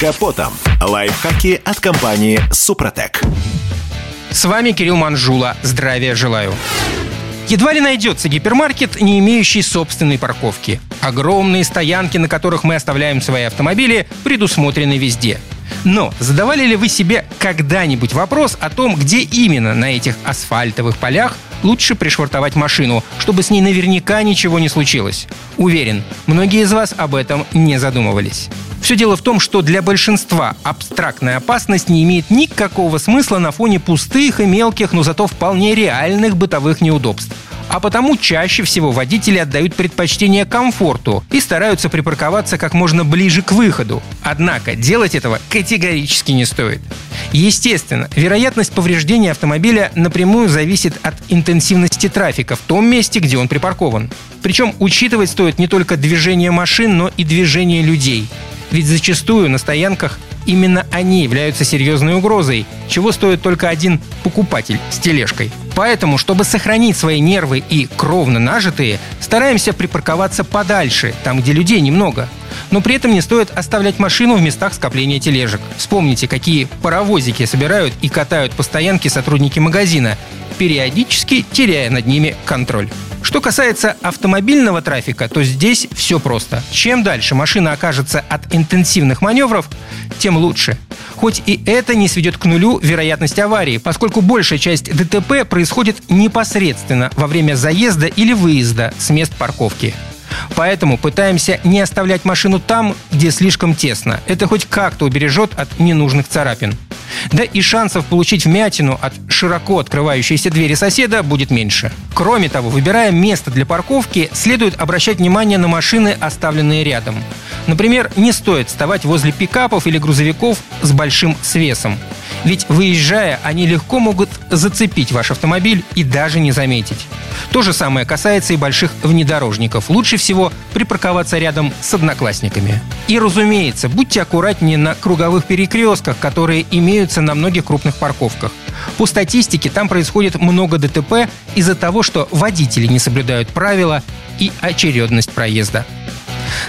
капотом. Лайфхаки от компании «Супротек». С вами Кирилл Манжула. Здравия желаю. Едва ли найдется гипермаркет, не имеющий собственной парковки. Огромные стоянки, на которых мы оставляем свои автомобили, предусмотрены везде. Но задавали ли вы себе когда-нибудь вопрос о том, где именно на этих асфальтовых полях лучше пришвартовать машину, чтобы с ней наверняка ничего не случилось? Уверен, многие из вас об этом не задумывались. Все дело в том, что для большинства абстрактная опасность не имеет никакого смысла на фоне пустых и мелких, но зато вполне реальных бытовых неудобств. А потому чаще всего водители отдают предпочтение комфорту и стараются припарковаться как можно ближе к выходу. Однако делать этого категорически не стоит. Естественно, вероятность повреждения автомобиля напрямую зависит от интенсивности трафика в том месте, где он припаркован. Причем учитывать стоит не только движение машин, но и движение людей. Ведь зачастую на стоянках именно они являются серьезной угрозой, чего стоит только один покупатель с тележкой. Поэтому, чтобы сохранить свои нервы и кровно нажитые, стараемся припарковаться подальше, там, где людей немного. Но при этом не стоит оставлять машину в местах скопления тележек. Вспомните, какие паровозики собирают и катают по стоянке сотрудники магазина, периодически теряя над ними контроль. Что касается автомобильного трафика, то здесь все просто. Чем дальше машина окажется от интенсивных маневров, тем лучше. Хоть и это не сведет к нулю вероятность аварии, поскольку большая часть ДТП происходит непосредственно во время заезда или выезда с мест парковки. Поэтому пытаемся не оставлять машину там, где слишком тесно. Это хоть как-то убережет от ненужных царапин. Да и шансов получить вмятину от широко открывающейся двери соседа будет меньше. Кроме того, выбирая место для парковки, следует обращать внимание на машины, оставленные рядом. Например, не стоит вставать возле пикапов или грузовиков с большим свесом. Ведь, выезжая, они легко могут зацепить ваш автомобиль и даже не заметить. То же самое касается и больших внедорожников. Лучше всего припарковаться рядом с одноклассниками. И, разумеется, будьте аккуратнее на круговых перекрестках, которые имеются на многих крупных парковках. По статистике, там происходит много ДТП из-за того, что водители не соблюдают правила и очередность проезда.